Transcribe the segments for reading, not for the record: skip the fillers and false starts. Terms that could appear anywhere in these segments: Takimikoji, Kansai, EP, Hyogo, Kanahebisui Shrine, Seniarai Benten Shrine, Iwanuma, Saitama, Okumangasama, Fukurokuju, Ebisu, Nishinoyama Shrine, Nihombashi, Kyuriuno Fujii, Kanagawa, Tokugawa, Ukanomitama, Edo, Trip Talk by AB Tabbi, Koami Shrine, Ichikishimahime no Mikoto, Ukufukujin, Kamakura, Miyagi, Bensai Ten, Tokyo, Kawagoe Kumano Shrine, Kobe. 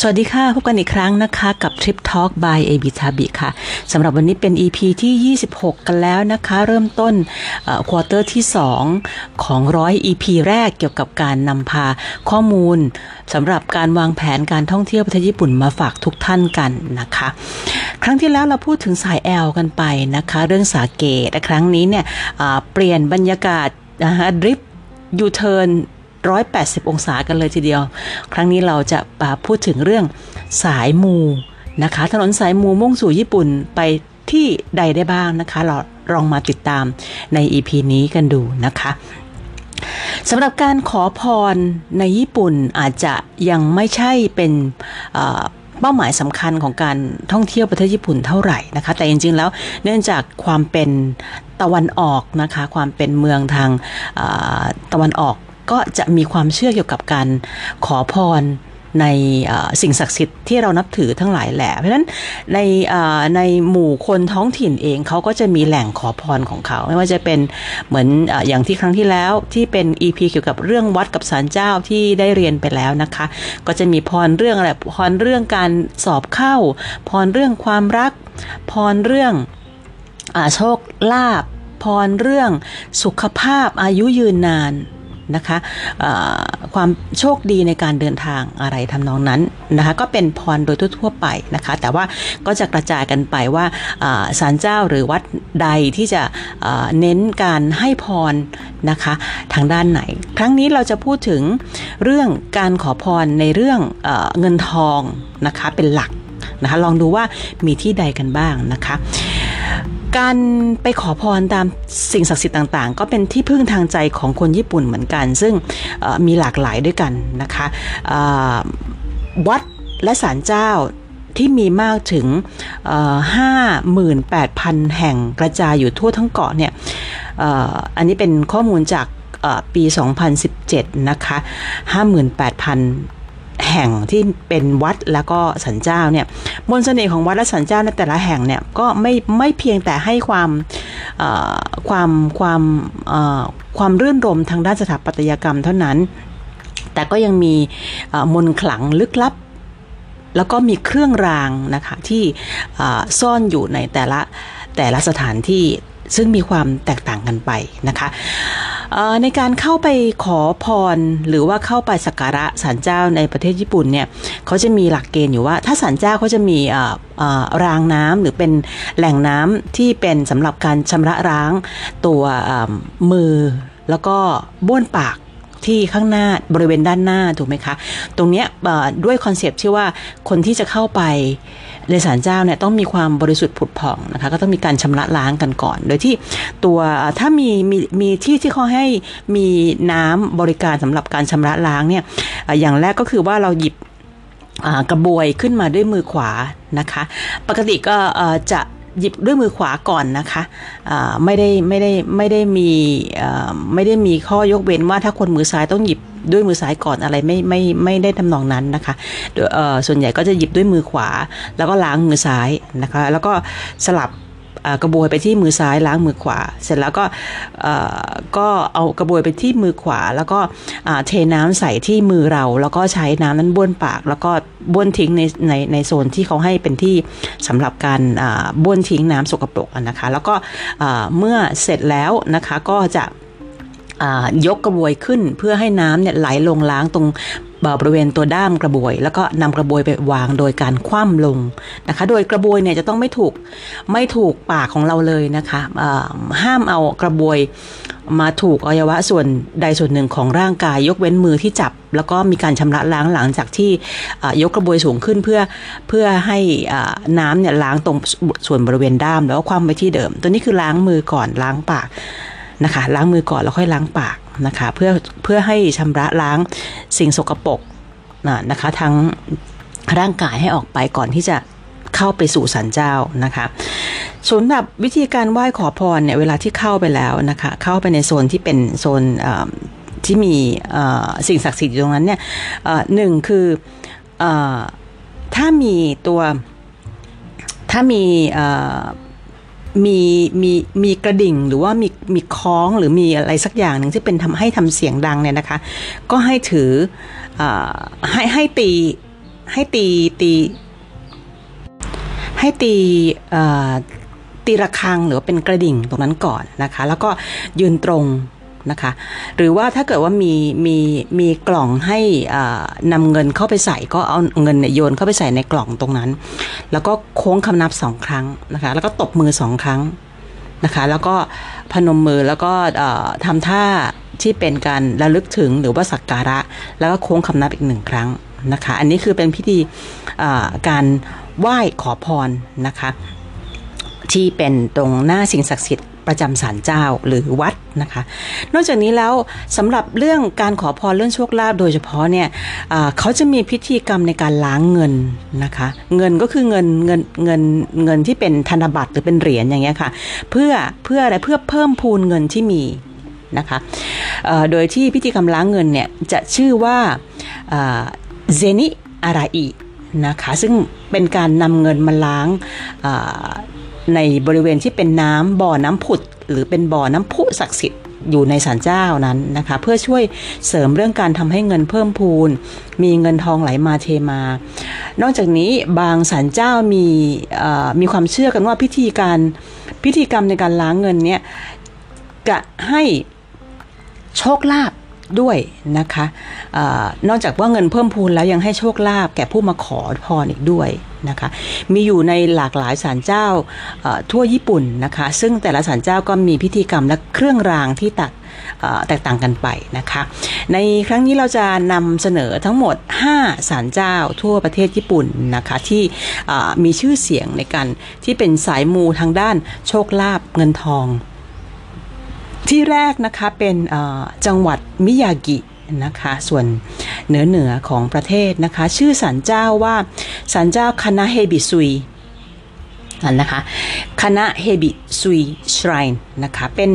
สวัสดีค่ะพบกันอีกครั้งนะคะกับ Trip Talk by AB Tabbi ค่ะสำหรับวันนี้เป็น EP ที่26กันแล้วนะคะเริ่มต้นควอเตอร์ที่2ของ100 EP แรกเกี่ยวกับการนำพาข้อมูลสำหรับการวางแผนการท่องเที่ยวประเทศญี่ปุ่นมาฝากทุกท่านกันนะคะครั้งที่แล้วเราพูดถึงสายแอลกันไปนะคะเรื่องสาเกะแต่ครั้งนี้เนี่ยเปลี่ยนบรรยากาศนะคะดริฟต์ยูเทิร์น180 องศากันเลยทีเดียวครั้งนี้เราจะพูดถึงเรื่องสายมูนะคะถนนสายมูมุ่งสู่ญี่ปุ่นไปที่ใดได้บ้างนะคะเราลองมาติดตามใน EP นี้กันดูนะคะสำหรับการขอพรในญี่ปุ่นอาจจะยังไม่ใช่เป็นเป้าหมายสำคัญของการท่องเที่ยวประเทศญี่ปุ่นเท่าไหร่นะคะแต่จริงๆแล้วเนื่องจากความเป็นตะวันออกนะคะความเป็นเมืองทางตะวันออกก็จะมีความเชื่อเกี่ยวกับการขอพรในสิ่งศักดิ์สิทธิ์ที่เรานับถือทั้งหลายแหละเพราะฉะนั้นในหมู่คนท้องถิ่นเองเขาก็จะมีแหล่งขอพรของเขาไม่ว่าจะเป็นเหมือนอย่างที่ครั้งที่แล้วที่เป็น EP เกี่ยวกับเรื่องวัดกับศาลเจ้าที่ได้เรียนไปแล้วนะคะก็จะมีพรเรื่องอะไรพรเรื่องการสอบเข้าพรเรื่องความรักพรเรื่องโชคลาภพรเรื่องสุขภาพอายุยืนนานนะคะความโชคดีในการเดินทางอะไรทำนองนั้นนะคะก็เป็นพรโดยทั่วๆไปนะคะแต่ว่าก็จะกระจายกันไปว่าศาลเจ้าหรือวัดใดที่จะเน้นการให้พรนะคะทางด้านไหนครั้งนี้เราจะพูดถึงเรื่องการขอพรในเรื่องเงินทองนะคะเป็นหลักนะคะลองดูว่ามีที่ใดกันบ้างนะคะการไปขอพรตามสิ่งศักดิ์สิทธิ์ต่างๆก็เป็นที่พึ่งทางใจของคนญี่ปุ่นเหมือนกันซึ่งมีหลากหลายด้วยกันนะคะวัดและศาลเจ้าที่มีมากถึง 58,000 แห่งกระจายอยู่ทั่วทั้งเกาะเนี่ยอันนี้เป็นข้อมูลจากปี 2017 นะคะ 58,000 แห่งที่เป็นวัดแล้วก็ศาลเจ้าเนี่ยมนต์เสน่ห์ของวัดและศาลเจ้าในแต่ละแห่งเนี่ยก็ไม่เพียงแต่ให้ความรื่นรมทางด้านสถาปัตยกรรมเท่านั้นแต่ก็ยังมีมนต์ขลังลึกลับแล้วก็มีเครื่องรางนะคะที่ซ่อนอยู่ในแต่ละสถานที่ซึ่งมีความแตกต่างกันไปนะคะในการเข้าไปขอพรหรือว่าเข้าไปสักการะศาลเจ้าในประเทศญี่ปุ่นเนี่ยเขาจะมีหลักเกณฑ์อยู่ว่าถ้าศาลเจ้าเขาจะมีรางน้ำหรือเป็นแหล่งน้ำที่เป็นสำหรับการชำระล้างตัวมือแล้วก็บ้วนปากที่ข้างหน้าบริเวณด้านหน้าถูกไหมคะตรงเนี้ยด้วยคอนเซปต์ที่ว่าคนที่จะเข้าไปในศาลเจ้าเนี่ยต้องมีความบริสุทธิ์ผุดผ่องนะคะก็ต้องมีการชำระล้างกันก่อนโดยที่ตัวถ้ามีที่ที่เขาให้มีน้ำบริการสำหรับการชำระล้างเนี่ยอย่างแรกก็คือว่าเราหยิบกระบวยขึ้นมาด้วยมือขวานะคะปกติก็จะหยิบด้วยมือขวาก่อนนะคะไม่ได้มีข้อยกเว้นว่าถ้าคนมือซ้ายต้องหยิบด้วยมือซ้ายก่อนอะไรไม่ได้ทำนองนั้นนะคะส่วนใหญ่ก็จะหยิบด้วยมือขวาแล้วก็ล้างมือซ้ายนะคะแล้วก็สลับกระบวยไปที่มือซ้ายล้างมือขวาเสร็จแล้วก็เอากระบวยไปที่มือขวาแล้วก็เทน้ำใส่ที่มือเราแล้วก็ใช้น้ำนั้นบ้วนปากแล้วก็บ้วนทิ้งในโซนที่เขาให้เป็นที่สำหรับการบ้วนทิ้งน้ำสกปรกนะคะแล้วก็เมื่อเสร็จแล้วนะคะก็จะยกกระบวยขึ้นเพื่อให้น้ำเนี่ยไหลลงล้างตรงบริเวณตัวด้ามกระบวยแล้วก็นำกระบวยไปวางโดยการคว่ำลงนะคะโดยกระบวยเนี่ยจะต้องไม่ถูกปากของเราเลยนะคะห้ามเอากระบวยมาถูกอวัยวะส่วนใดส่วนหนึ่งของร่างกายยกเว้นมือที่จับแล้วก็มีการชำระล้างหลังจากที่ยกกระบวยสูงขึ้นเพื่อให้น้ำเนี่ยล้างตรงส่วนบริเวณด้ามแล้วก็คว่ำไปที่เดิมตัวนี้คือล้างมือก่อนล้างปากนะคะล้างมือก่อนแล้วค่อยล้างปากนะคะเพื่อให้ชำระล้างสิ่งสกปรกนะคะทั้งร่างกายให้ออกไปก่อนที่จะเข้าไปสู่ศาลเจ้านะคะสำหรับวิธีการไหว้ขอพรเนี่ยเวลาที่เข้าไปแล้วนะคะเข้าไปในโซนที่เป็นโซนที่มีสิ่งศักดิ์สิทธิ์อยู่ตรงนั้นเนี่ยหนึ่งคือถ้ามีกระดิ่งหรือว่ามีคล้องหรือมีอะไรสักอย่างหนึ่งที่เป็นทำเสียงดังเนี่ยนะคะก็ให้ถือให้ตี ให้ตีระฆังหรือเป็นกระดิ่งตรงนั้นก่อนนะคะแล้วก็ยืนตรงนะคะหรือว่าถ้าเกิดว่ามีกล่องให้นำเงินเข้าไปใส่ก็เอาเงินเนี่ยโยนเข้าไปใส่ในกล่องตรงนั้นแล้วก็โค้งคำนับ2 ครั้งนะคะแล้วก็ตบมือ2 ครั้งนะคะแล้วก็พนมมือแล้วก็ทำท่าที่เป็นการระลึกถึงหรือว่าสักการะแล้วก็โค้งคำนับอีก1 ครั้งนะคะอันนี้คือเป็นพิธีการไหว้ขอพรนะคะที่เป็นตรงหน้าสิ่งศักดิ์สิทธิ์ประจำศาลเจ้าหรือวัดนะคะนอกจากนี้แล้วสำหรับเรื่องการขอพรเรื่องโชคลาภโดยเฉพาะเนี่ยเขาจะมีพิธีกรรมในการล้างเงินนะคะเงินก็คือเงินที่เป็นธนบัตรหรือเป็นเหรียญอย่างเงี้ยค่ะเพื่ออะไรเพื่อเพิ่มพูนเงินที่มีนะคะโดยที่พิธีกรรมล้างเงินเนี่ยจะชื่อว่าเซนิอาราอินะคะซึ่งเป็นการนำเงินมาล้างในบริเวณที่เป็นน้ำบ่อน้ำผุดหรือเป็นบ่อน้ำพุศักดิ์สิทธิ์อยู่ในศาลเจ้านั้นนะคะเพื่อช่วยเสริมเรื่องการทำให้เงินเพิ่มพูนมีเงินทองไหลมาเทมานอกจากนี้บางศาลเจ้ามีความเชื่อกันว่าพิธีกรรมในการล้างเงินเนี่ยจะให้โชคลาภด้วยนะคะนอกจากว่าเงินเพิ่มพูนแล้วยังให้โชคลาภแก่ผู้มาขอพรอีกด้วยนะคะมีอยู่ในหลากหลายศาลเจ้าทั่วญี่ปุ่นนะคะซึ่งแต่ละศาลเจ้าก็มีพิธีกรรมและเครื่องรางที่แตกต่างกันไปนะคะในครั้งนี้เราจะนำเสนอทั้งหมด5ศาลเจ้าทั่วประเทศญี่ปุ่นนะคะที่มีชื่อเสียงในการที่เป็นสายมูทางด้านโชคลาภเงินทองที่แรกนะคะเป็นจังหวัดมิยากินะคะส่วนเหนือของประเทศนะคะชื่อศาลเจ้าว่าศาลเจ้าคานะเฮบิซุยนะคะคานะเฮบิซุย Shrine นะคะเป็น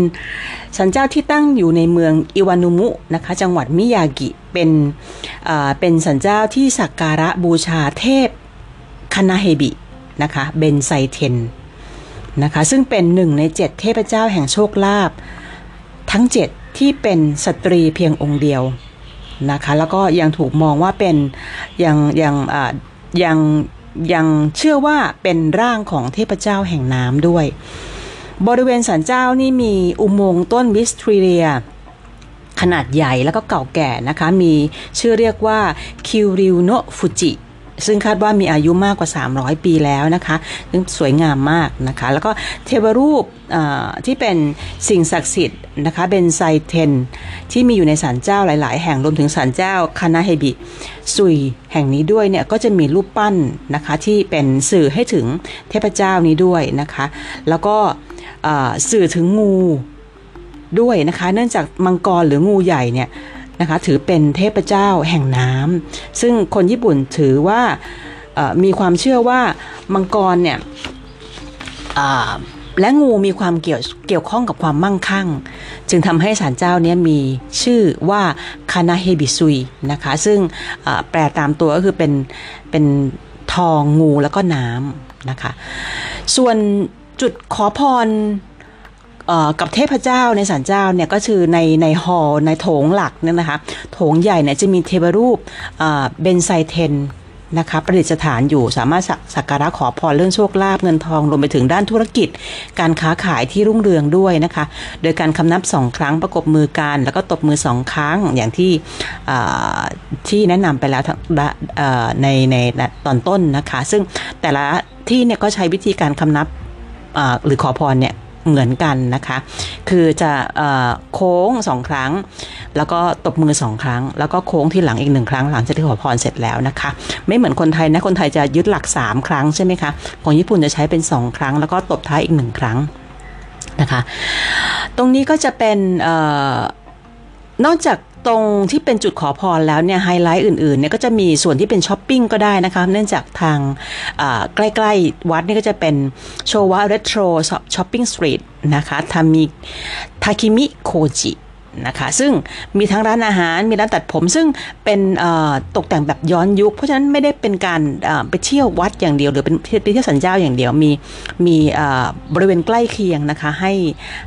ศาลเจ้าที่ตั้งอยู่ในเมืองอิวานุมุนะคะจังหวัดมิยากิเป็นศาลเจ้าที่สักการะบูชาเทพคานะเฮบินะคะเบนไซเทนนะคะซึ่งเป็น1ใน7เทพเจ้าแห่งโชคลาภทั้ง7ที่เป็นสตรีเพียงองค์เดียวนะคะแล้วก็ยังถูกมองว่าเป็นยังเชื่อว่าเป็นร่างของเทพเจ้าแห่งน้ำด้วยบริเวณศาลเจ้านี่มีอุโมงค์ต้นวิสทรีเรียขนาดใหญ่แล้วก็เก่าแก่นะคะมีชื่อเรียกว่าคิวริวโนะฟูจิซึ่งคาดว่ามีอายุมากกว่า300ปีแล้วนะคะซึ่งสวยงามมากนะคะแล้วก็เทวรูปที่เป็นสิ่งศักดิ์สิทธิ์นะคะเบนไซเทนที่มีอยู่ในศาลเจ้าหลายๆแห่งรวมถึงศาลเจ้าคานะเฮบิซุยแห่งนี้ด้วยเนี่ยก็จะมีรูปปั้นนะคะที่เป็นสื่อให้ถึงเทพเจ้านี้ด้วยนะคะแล้วก็สื่อถึงงูด้วยนะคะเนื่องจากมังกรหรืองูใหญ่เนี่ยนะคะถือเป็นเทพเจ้าแห่งน้ำซึ่งคนญี่ปุ่นถือว่ามีความเชื่อว่ามังกรเนี่ยและงูมีความเกี่ยวข้องกับความมั่งคั่งจึงทำให้ศาลเจ้านี้มีชื่อว่าคานะเฮบิซุยนะคะซึ่งแปลตามตัวก็คือเป็นทองงูแล้วก็น้ำนะคะส่วนจุดขอพรกับเทพเจ้าในศาลเจ้าเนี่ยก็คือในฮอลล์ในโถงหลักเนี่ยนะคะโถงใหญ่เนี่ยจะมีเทวรูปเบนไซเทนนะคะประดิษฐานอยู่สามารถสักการะขอพรเรื่องโชคลาภเงินทองรวมไปถึงด้านธุรกิจการค้าขายที่รุ่งเรืองด้วยนะคะโดยการคำนับ2 ครั้งประกบมือกันแล้วก็ตบมือ2 ครั้งอย่างที่แนะนำไปแล้วในตอนต้นนะคะซึ่งแต่ละที่เนี่ยก็ใช้วิธีการคำนับหรือขอพรเนี่ยเหมือนกันนะคะคือจะโค้ง2 ครั้งแล้วก็ตบมือ2 ครั้งแล้วก็โค้งที่หลังอีก1 ครั้งหลังจากที่ขอพรเสร็จแล้วนะคะไม่เหมือนคนไทยนะคนไทยจะยึดหลัก3 ครั้งใช่ไหมคะของญี่ปุ่นจะใช้เป็น2 ครั้งแล้วก็ตบท้ายอีก1 ครั้งนะคะตรงนี้ก็จะเป็นนอกจากตรงที่เป็นจุดขอพรแล้วเนี่ยไฮไลท์อื่นๆเนี่ยก็จะมีส่วนที่เป็นช้อปปิ้งก็ได้นะคะเนื่องจากทางใกล้ๆวัดนี่ก็จะเป็นโชวะเรโทรช้อปปิ้งสตรีทนะคะทาคิมิโคจิ นะคะซึ่งมีทั้งร้านอาหารมีร้านตัดผมซึ่งเป็นตกแต่งแบบย้อนยุคเพราะฉะนั้นไม่ได้เป็นการไปเที่ยววัดอย่างเดียวหรือเป็นไปเที่ยวสันเจ้าอย่างเดียวมีบริเวณใกล้เคียงนะคะใ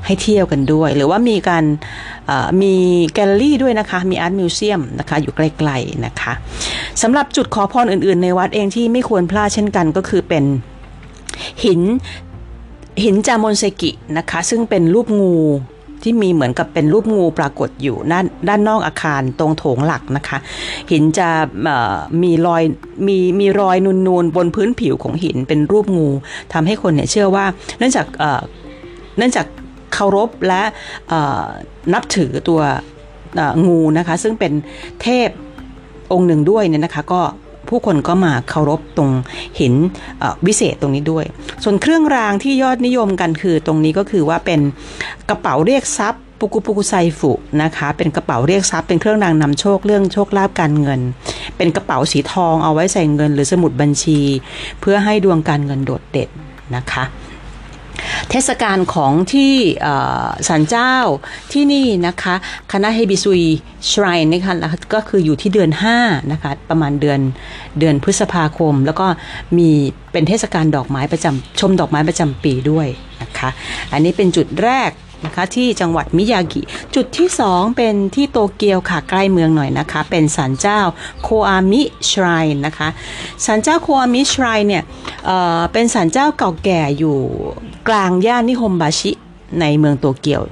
ห้เที่ยวกันด้วยหรือว่ามีการมีแกลเลอรี่ด้วยนะคะมีอาร์ตมิวเซียมนะคะอยู่ใกล้ๆนะคะสำหรับจุดขอพรอื่นๆในวัดเองที่ไม่ควรพลาดเช่นกันก็คือเป็นหินจามอนเซกินะคะซึ่งเป็นรูปงูที่มีเหมือนกับเป็นรูปงูปรากฏอยู่ด้านนอกอาคารตรงโถงหลักนะคะหินจะมีรอยนูนๆบนพื้นผิวของหินเป็นรูปงูทำให้คนเนี่ยเชื่อว่าเนื่องจากเคารพและนับถือตัวงูนะคะซึ่งเป็นเทพองค์หนึ่งด้วยเนี่ยนะคะก็ผู้คนก็มาเคารพตรงหินวิเศษตรงนี้ด้วยส่วนเครื่องรางที่ยอดนิยมกันคือตรงนี้ก็คือว่าเป็นกระเป๋าเรียกทรัพย์ปุกุไซฟุนะคะเป็นกระเป๋าเรียกทรัพย์เป็นเครื่องรางนำโชคเรื่องโชคลาภการเงินเป็นกระเป๋าสีทองเอาไว้ใส่เงินหรือสมุดบัญชีเพื่อให้ดวงการเงินโดดเด่นนะคะเทศกาลของที่ศาลเจ้าที่นี่นะคะคณะเฮบิซุย Shrine นะคะก็คืออยู่ที่เดือน5นะคะประมาณเดือนพฤษภาคมแล้วก็มีเป็นเทศกาลดอกไม้ประจำชมดอกไม้ประจำปีด้วยนะคะอันนี้เป็นจุดแรกนะคะที่จังหวัดมิยากิจุดที่2เป็นที่โตเกียวค่ะใกล้เมืองหน่อยนะคะเป็นศาลเจ้าโคอามิ Shrine นะคะศาลเจ้าโคอามิ Shrine เนี่ยเป็นศาลเจ้าเก่าแก่อยู่กลางย่านนิโฮมบาชิในเมืองโตเกียว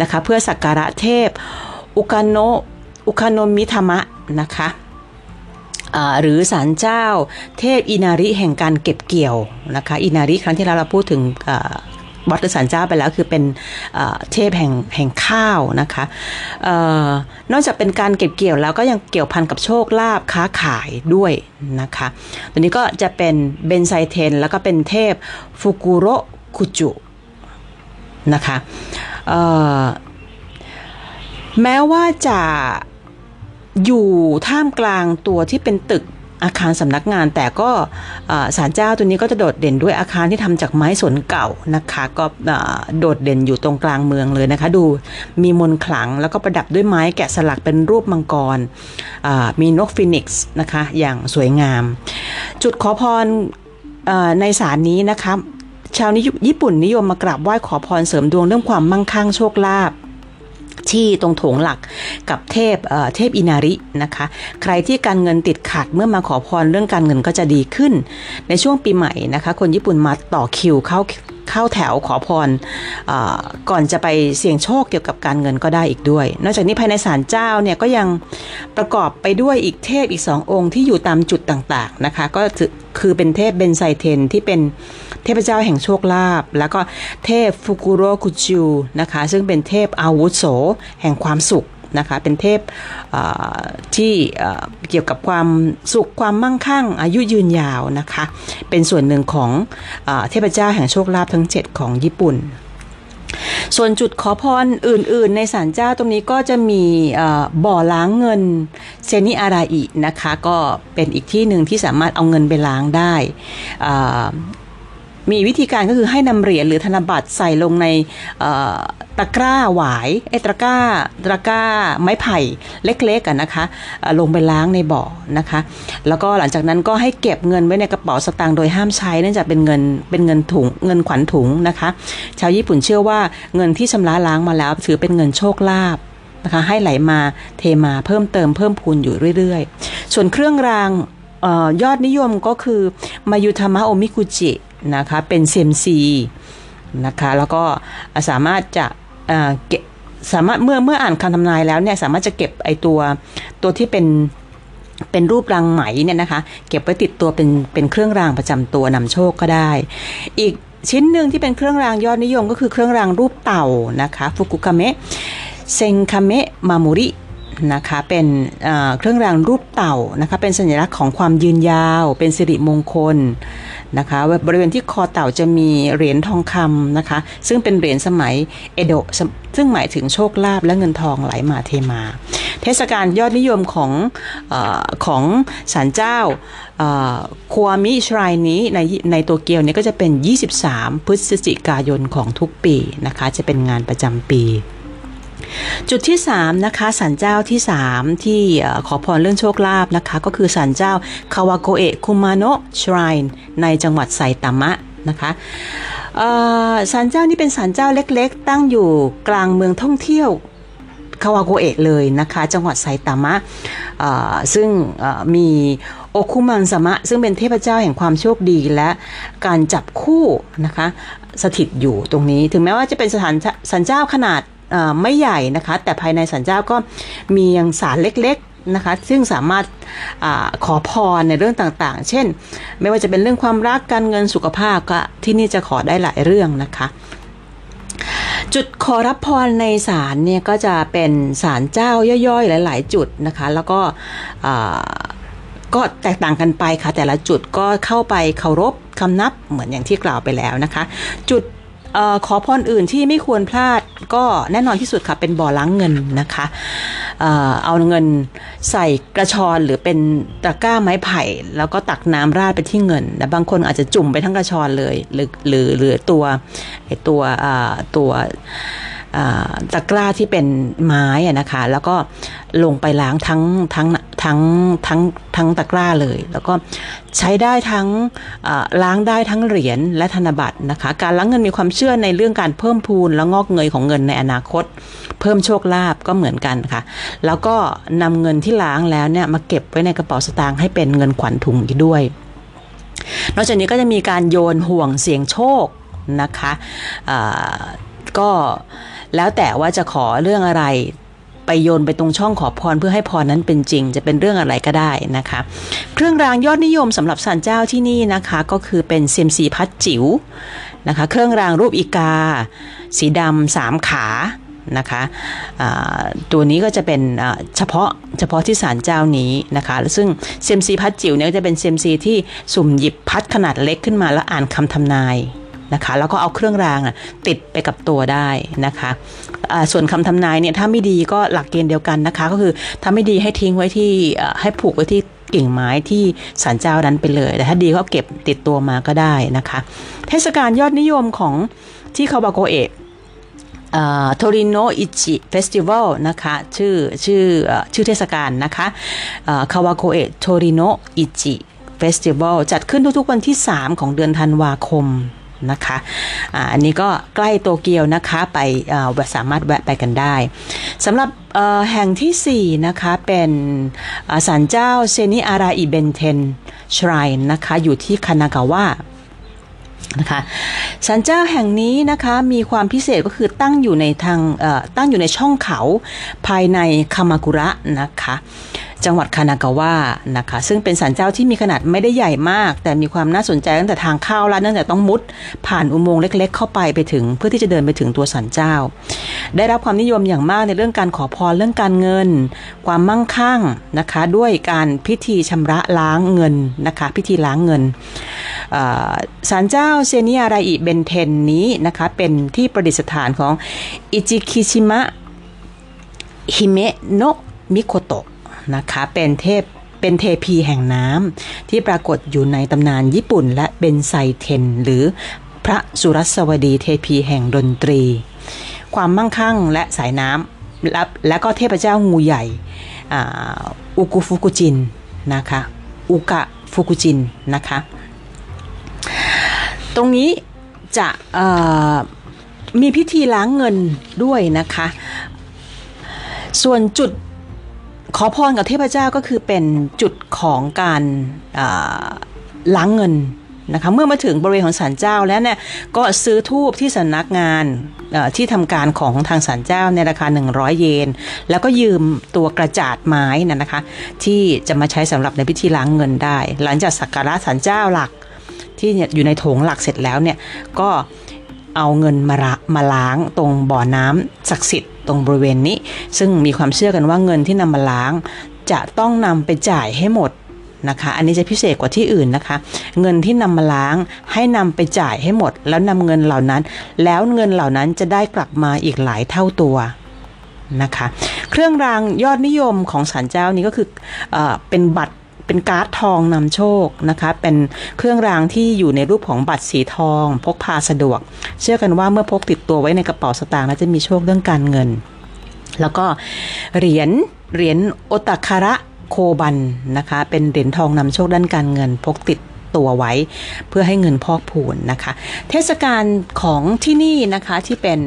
นะคะเพื่อสักการะเทพอุคาโนมิทามะนะคะหรือศาลเจ้าเทพอินาริแห่งการเก็บเกี่ยวนะคะอินาริครั้งที่แล้วเราพูดถึงวัดหรือศาลเจ้าไปแล้วคือเป็นเทพแห่งข้าวนะคะนอกจากเป็นการเก็บเกี่ยวแล้วก็ยังเกี่ยวพันกับโชคลาภค้าขายด้วยนะคะตัวนี้ก็จะเป็นเบนไซเทนแล้วก็เป็นเทพฟุกุโรคุจุนะคะแม้ว่าจะอยู่ท่ามกลางตัวที่เป็นตึกอาคารสำนักงานแต่ก็ศาลเจ้าตัวนี้ก็จะโดดเด่นด้วยอาคารที่ทำจากไม้สนเก่านะคะก็โดดเด่นอยู่ตรงกลางเมืองเลยนะคะดูมีมนต์ขลังแล้วก็ประดับด้วยไม้แกะสลักเป็นรูปมังกรมีนกฟีนิกซ์นะคะอย่างสวยงามจุดขอพรในศาลนี้นะคะชาวญี่ปุ่นนิยมมากราบไหว้ขอพรเสริมดวงเรื่องความมั่งคั่งโชคลาภที่ตรงโถงหลักกับเทพอินารินะคะใครที่การเงินติดขัดเมื่อมาขอพรเรื่องการเงินก็จะดีขึ้นในช่วงปีใหม่นะคะคนญี่ปุ่นมาต่อคิวเข้าแถวขอพรก่อนจะไปเสี่ยงโชคเกี่ยวกับการเงินก็ได้อีกด้วยนอกจากนี้ภายในศาลเจ้าเนี่ยก็ยังประกอบไปด้วยอีกเทพอีก2องค์ที่อยู่ตามจุดต่างๆนะคะก็คือเป็นเทพเบนไซเทนที่เป็นเทพเจ้าแห่งโชคลาภแล้วก็เทพฟุกุโรคุจูนะคะซึ่งเป็นเทพอาวุโสแห่งความสุขนะคะเป็นเทพที่เกี่ยวกับความสุขความมั่งคั่งอายุยืนยาวนะคะเป็นส่วนหนึ่งของเทพเจ้าแห่งโชคลาภทั้ง7ของญี่ปุ่นส่วนจุดขอพรอื่นๆในศาลเจ้าตรงนี้ก็จะมีบ่อล้างเงินเซนิอาราอินะคะก็เป็นอีกที่หนึ่งที่สามารถเอาเงินไปล้างได้มีวิธีการก็คือให้นำเหรียญหรือธนบัตรใส่ลงในตะกร้าหวายตะกร้าไม้ไผ่เล็กๆนะคะลงไปล้างในบ่อนะคะแล้วก็หลังจากนั้นก็ให้เก็บเงินไว้ในกระเป๋าสตางค์โดยห้ามใช้เนื่องจากเป็นเงินถุงเงินขวัญถุงนะคะชาวญี่ปุ่นเชื่อว่าเงินที่ชำระล้างมาแล้วถือเป็นเงินโชคลาภนะคะให้ไหลมาเทมาเพิ่มเติมเพิ่มพูนอยู่เรื่อยๆส่วนเครื่องรางยอดนิยมก็คือมายุธามะโอมิกุจินะคะเป็นเซมซีนะคะแล้วก็สามารถเมื่ออ่านคำทำนายแล้วเนี่ยสามารถจะเก็บไอตัวที่เป็นรูปรางไหมเนี่ยนะคะเก็บไว้ติดตัวเป็นเครื่องรางประจำตัวนำโชคก็ได้อีกชิ้นหนึ่งที่เป็นเครื่องรางยอดนิยมก็คือเครื่องรางรูปเต่านะคะฟุกุคาเมะเซงคาเมะมามุรินะคะเป็นเครื่องรางรูปเต่านะคะเป็นสัญลักษณ์ของความยืนยาวเป็นสิริมงคลนะคะบริเวณที่คอเต่าจะมีเหรียญทองคำนะคะซึ่งเป็นเหรียญสมัยเอโดะซึ่งหมายถึงโชคลาภและเงินทองไหลมาเทมาเทศกาลยอดนิยมของศาลเจ้าโคอามิ Shrine นี้ในโตเกียวเนี่ยก็จะเป็น23พฤศจิกายนของทุกปีนะคะจะเป็นงานประจำปี จุดที่3นะคะศาลเจ้าที่3ที่ขอพรเรื่องโชคลาภนะคะก็คือศาลเจ้า Kawagoe Kumano Shrine ในจังหวัดไซตามะนะคะศาลเจ้านี้เป็นศาลเจ้าเล็กๆตั้งอยู่กลางเมืองท่องเที่ยวคาวาโกเอะเลยนะคะจังหวัดไซตามะซึ่งมีโอคุมังสามะซึ่งเป็นเทพเจ้าแห่งความโชคดีและการจับคู่นะคะสถิตอยู่ตรงนี้ถึงแม้ว่าจะเป็นสถานศาลเจ้าขนาดไม่ใหญ่นะคะแต่ภายในศาลเจ้าก็มียังศาลเล็กๆนะคะซึ่งสามารถขอพรในเรื่องต่างๆเช่นไม่ว่าจะเป็นเรื่องความรักการเงินสุขภาพก็ที่นี่จะขอได้หลายเรื่องนะคะจุดขอรับพรในศาลเนี่ยก็จะเป็นศาลเจ้าย่อยๆหลายๆจุดนะคะแล้วก็แตกต่างกันไปค่ะแต่ละจุดก็เข้าไปเคารพคำนับเหมือนอย่างที่กล่าวไปแล้วนะคะจุดขอพรอื่นที่ไม่ควรพลาดก็แน่นอนที่สุดค่ะเป็นบ่อล้างเงินนะคะเอาเงินใส่กระชอนหรือเป็นตะกร้าไม้ไผ่แล้วก็ตักน้ำราดไปที่เงินแต่บางคนอาจจะจุ่มไปทั้งกระชอนเลยหรือตัวตะกร้าที่เป็นไม้นะคะแล้วก็ลงไปล้างทั้งตะกร้าเลยแล้วก็ใช้ได้ทั้งล้างได้ทั้งเหรียญและธนบัตรนะคะการล้างเงินมีความเชื่อในเรื่องการเพิ่มพูนและงอกเงยของเงินในอนาคตเพิ่มโชคลาภก็เหมือนกันค่ะแล้วก็นำเงินที่ล้างแล้วเนี่ยมาเก็บไว้ในกระเป๋าสตางค์ให้เป็นเงินขวัญถุงอีกด้วยนอกจากนี้ก็จะมีการโยนห่วงเสี่ยงโชคนะคะก็แล้วแต่ว่าจะขอเรื่องอะไรไปโยนไปตรงช่องขอพรเพื่อให้พรนั้นเป็นจริงจะเป็นเรื่องอะไรก็ได้นะคะเครื่องรางยอดนิยมสำหรับศาลเจ้าที่นี่นะคะก็คือเป็นเซียมซีพัดจิ๋วนะคะเครื่องรางรูปอีกาสีดำ3ขานะคะตัวนี้ก็จะเป็นเฉพาะที่ศาลเจ้านี้นะคะซึ่งเซียมซีพัดจิ๋วเนี่ยจะเป็นเซียมซีที่สุ่มหยิบพัดขนาดเล็กขึ้นมาแล้วอ่านคำทำนายนะคะแล้วก็เอาเครื่องรางติดไปกับตัวได้นะคะส่วนคำทำนายเนี่ยถ้าไม่ดีก็หลักเกณฑ์เดียวกันนะคะก็คือถ้าไม่ดีให้ทิ้งไว้ที่ให้ผูกไว้ที่กิ่งไม้ที่ศาลเจ้านั้นไปเลยแต่ถ้าดีก็เก็บติดตัวมาก็ได้นะคะเทศกาลยอดนิยมของที่คาวาโกเอะโทริโนอิจิเฟสติวัลนะคะชื่อเทศกาลนะคะคาวาโกเอะโทริโนอิจิเฟสติวัลจัดขึ้นทุกๆวันที่3ของเดือนธันวาคมนะคะอันนี้ก็ใกล้โตเกียวนะคะไปสามารถแวะไปกันได้สำหรับแห่งที่4นะคะเป็นศาลเจ้าเซนิอาราอิเบนเทนชไลน์นะคะอยู่ที่คานากาวะนะคะศาลเจ้าแห่งนี้นะคะมีความพิเศษก็คือตั้งอยู่ในช่องเขาภายในคามากุระนะคะจังหวัดคานากาวะนะคะซึ่งเป็นศาลเจ้าที่มีขนาดไม่ได้ใหญ่มากแต่มีความน่าสนใจตั้งแต่ทางเข้าและเนื่องจากต้องมุดผ่านอุโมงค์เล็กๆเข้าไปถึงเพื่อที่จะเดินไปถึงตัวศาลเจ้าได้รับความนิยมอย่างมากในเรื่องการขอพรเรื่องการเงินความมั่งคั่งนะคะด้วยการพิธีชำระล้างเงินนะคะพิธีล้างเงินศาลเจ้าเซนิอาราอิเบนเทนนี้นะคะเป็นที่ประดิษฐานของอิจิคิชิมะฮิเมะโนะมิโคโตะนะคะเป็นเทพีแห่งน้ำที่ปรากฏอยู่ในตำนานญี่ปุ่นและเบนไซเทนหรือพระสุรสวดีเทพีแห่งดนตรีความมั่งคั่งและสายน้ำและก็เทพเจ้างูใหญ่อุกุฟุกุจินนะคะอุกะฟุกุจินนะคะตรงนี้จะมีพิธีล้างเงินด้วยนะคะส่วนจุดขอพรกับเทพเจ้าก็คือเป็นจุดของการล้างเงินนะคะเมื่อมาถึงบริเวณของศาลเจ้าแล้วเนี่ยก็ซื้อธูปที่สำนักงานที่ทำการของทางศาลเจ้าในราคา100 เยนแล้วก็ยืมตัวกระจาดไม้นะคะที่จะมาใช้สำหรับในพิธีล้างเงินได้หลังจากสักการะศาลเจ้าหลักที่อยู่ในโถงหลักเสร็จแล้วเนี่ยก็เอาเงินมาล้างตรงบ่อน้ำศักดิ์สิทธิ์ตรงบริเวณนี้ซึ่งมีความเชื่อกันว่าเงินที่นำมาล้างจะต้องนำไปจ่ายให้หมดนะคะอันนี้จะพิเศษกว่าที่อื่นนะคะเงินที่นำมาล้างให้นำไปจ่ายให้หมดแล้วนำเงินเหล่านั้นจะได้กลับมาอีกหลายเท่าตัวนะคะเครื่องรางยอดนิยมของศาลเจ้านี้ก็คือเป็นบัตรเป็นการ์ดทองนำโชคนะคะเป็นเครื่องรางที่อยู่ในรูปของบัตรสีทองพกพาสะดวกเชื่อกันว่าเมื่อพกติดตัวไว้ในกระเป๋าสตางค์แล้วจะมีโชคเรื่องการเงิน แล้วก็เหรียญโอตคาระโคบันนะคะเป็นเหรียญทองนำโชคด้านการเงินพกติดตัวไว้เพื่อให้เงินพอกพูนนะคะเทศกาลของที่นี่นะคะที่เป็น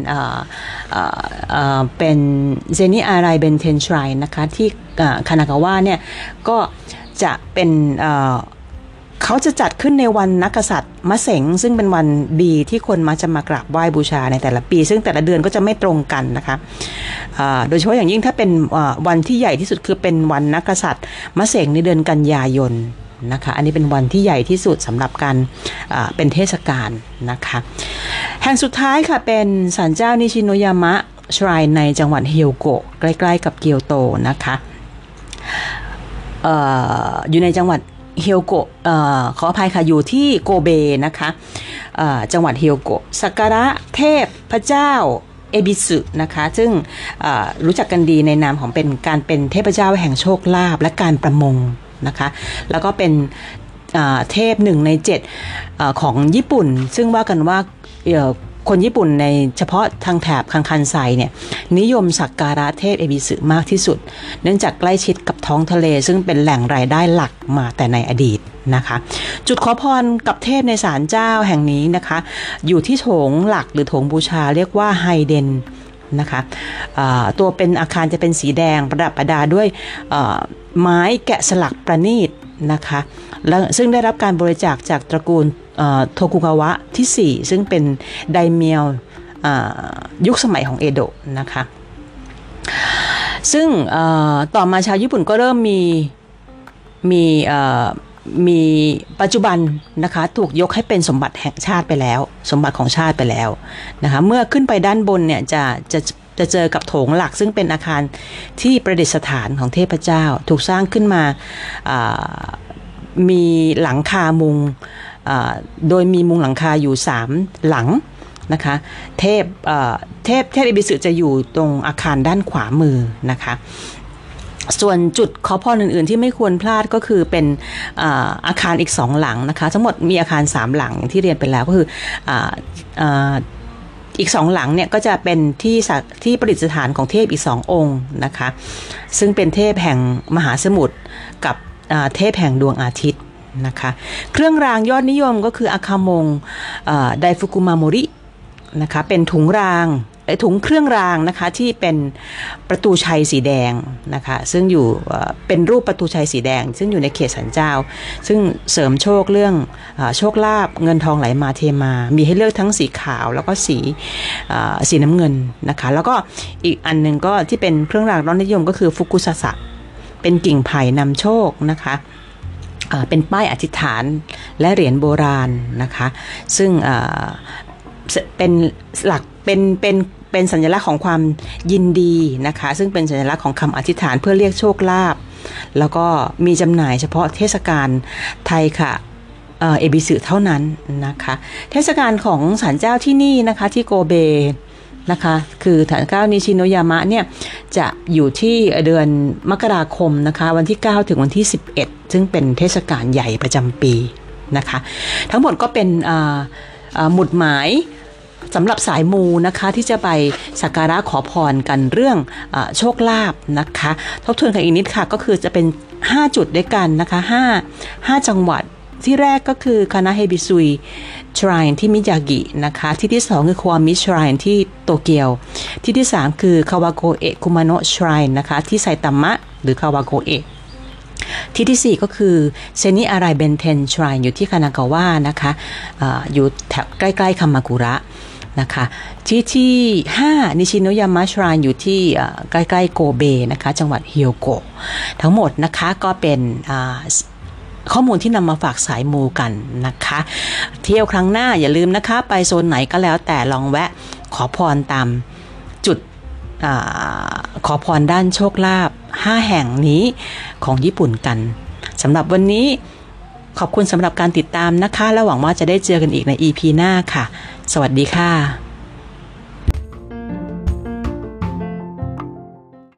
เจนิอารายเบนเทนไชน์นะคะที่คานากาวะเนี่ยก็จะเป็นเขาจะจัดขึ้นในวันนักกษัตริย์มะเส็งซึ่งเป็นวันดีที่คนมาจะมากราบไหว้บูชาในแต่ละปีซึ่งแต่ละเดือนก็จะไม่ตรงกันนะคะโดยเฉพาะอย่างยิ่งถ้าเป็นวันที่ใหญ่ที่สุดคือเป็นวันนักกษัตริย์มะเส็งในเดือนกันยายนนะคะอันนี้เป็นวันที่ใหญ่ที่สุดสำหรับการเป็นเทศกาลนะคะแห่งสุดท้ายค่ะเป็นศาลเจ้านิชิโนยามะชรายในจังหวัดเฮียวโกะใกล้ๆกับเกียวโตนะคะอยู่ในจังหวัดเฮียวโกะขออภัยค่ะอยู่ที่โกเบนะคะจังหวัดเฮียวโกะสักการะเทพพระเจ้าเอบิสึนะคะซึ่งรู้จักกันดีในนามของเป็นการเป็นเทพเจ้าแห่งโชคลาภและการประมงนะคะแล้วก็เป็นเทพหนึ่งใน7ของญี่ปุ่นซึ่งว่ากันว่าคนญี่ปุ่นในเฉพาะทางแถบคังคันไซเนี่ยนิยมสักการะเทพเอบิสึมากที่สุดเนื่องจากใกล้ชิดกับท้องทะเลซึ่งเป็นแหล่งรายได้หลักมาแต่ในอดีตนะคะจุดขอพรกับเทพในศาลเจ้าแห่งนี้นะคะอยู่ที่โถงหลักหรือโถงบูชาเรียกว่าไฮเดนนะคะตัวเป็นอาคารจะเป็นสีแดงประดับประดาด้วยไม้แกะสลักประณีตนะคะและซึ่งได้รับการบริจาคจากตระกูลโทคุกาวะที่4ซึ่งเป็นไดเมียวยุคสมัยของเอโดะนะคะซึ่งต่อมาชาวญี่ปุ่นก็เริ่มมีปัจจุบันนะคะถูกยกให้เป็นสมบัติแห่งชาติไปแล้วสมบัติของชาติไปแล้วนะคะเมื่อขึ้นไปด้านบนเนี่ยจะเจอกับโถงหลักซึ่งเป็นอาคารที่ประดิษฐานของเทพเจ้าถูกสร้างขึ้นมามีหลังคามุงโดยมีมุงหลังคาอยู่3หลังนะคะเทพอิบิสึจะอยู่ตรงอาคารด้านขวามือนะคะส่วนจุดขอพรอื่นๆที่ไม่ควรพลาดก็คือเป็นอาคารอีก2หลังนะคะทั้งหมดมีอาคาร3หลังที่เรียนไปแล้วก็คืออีก2หลังเนี่ยก็จะเป็นที่ประดิษฐานของเทพอีก2องค์นะคะซึ่งเป็นเทพแห่งมหาสมุทรกับเทพแห่งดวงอาทิตย์นะคะเครื่องรางยอดนิยมก็คืออาคามงไดฟุกุมาโมรินะคะเป็นถุงเครื่องรางนะคะที่เป็นประตูชัยสีแดงนะคะซึ่งอยู่เป็นรูปประตูชัยสีแดงซึ่งอยู่ในเขตศาลเจ้าซึ่งเสริมโชคเรื่องโชคลาภเงินทองไหลมาเทมามีให้เลือกทั้งสีขาวแล้วก็สีน้ำเงินนะคะแล้วก็อีกอันนึงก็ที่เป็นเครื่องรางร้อนนิยมก็คือฟุกุสสะเป็นกิ่งไผ่นำโชคนะคะเป็นป้ายอธิษฐานและเหรียญโบราณนะคะซึ่งเป็นหลักเป็นสัญลักษณ์ของความยินดีนะคะซึ่งเป็นสัญลักษณ์ของคำอธิษฐานเพื่อเรียกโชคลาภแล้วก็มีจำหน่ายเฉพาะเทศกาลไทยค่ะเอบิสึเท่านั้นนะคะเทศกาลของศาลเจ้าที่นี่นะคะที่โกเบนะคะคือศาลเจ้านิชิโนยามะเนี่ยจะอยู่ที่เดือนมกราคมนะคะวันที่9ถึงวันที่11ซึ่งเป็นเทศกาลใหญ่ประจำปีนะคะทั้งหมดก็เป็นหมุดหมายสำหรับสายมูนะคะที่จะไปสักการะขอพรกันเรื่องโชคลาภนะคะทบทวนกันอีกนิดค่ะก็คือจะเป็น5จุดด้วยกันนะคะ5จังหวัดที่แรกก็คือคานาเฮบิซุยชรายน์ที่มิยากินะคะที่2คือความิชรายน์ที่โตเกียวที่3คือ Kawagoe Kumano Shrine นะคะที่ไซตามะหรือ Kawagoeที่4ก็คือเซนิอารายเบนเทนไชน์อยู่ที่คานากาวะนะคะอยู่แถวใกล้ๆคามากุระนะคะที่5นิชิโนยามะไชน์อยู่ที่ใกล้ๆโกเบนะคะจังหวัดเฮียวโกะทั้งหมดนะคะก็เป็นข้อมูลที่นำมาฝากสายมูกันนะคะเที่ยวครั้งหน้าอย่าลืมนะคะไปโซนไหนก็แล้วแต่ลองแวะขอพรตามจุดขอพรด้านโชคลาภ5แห่งนี้ของญี่ปุ่นกันสำหรับวันนี้ขอบคุณสำหรับการติดตามนะคะและหวังว่าจะได้เจอกันอีกใน EP หน้าค่ะสวัสดีค่ะ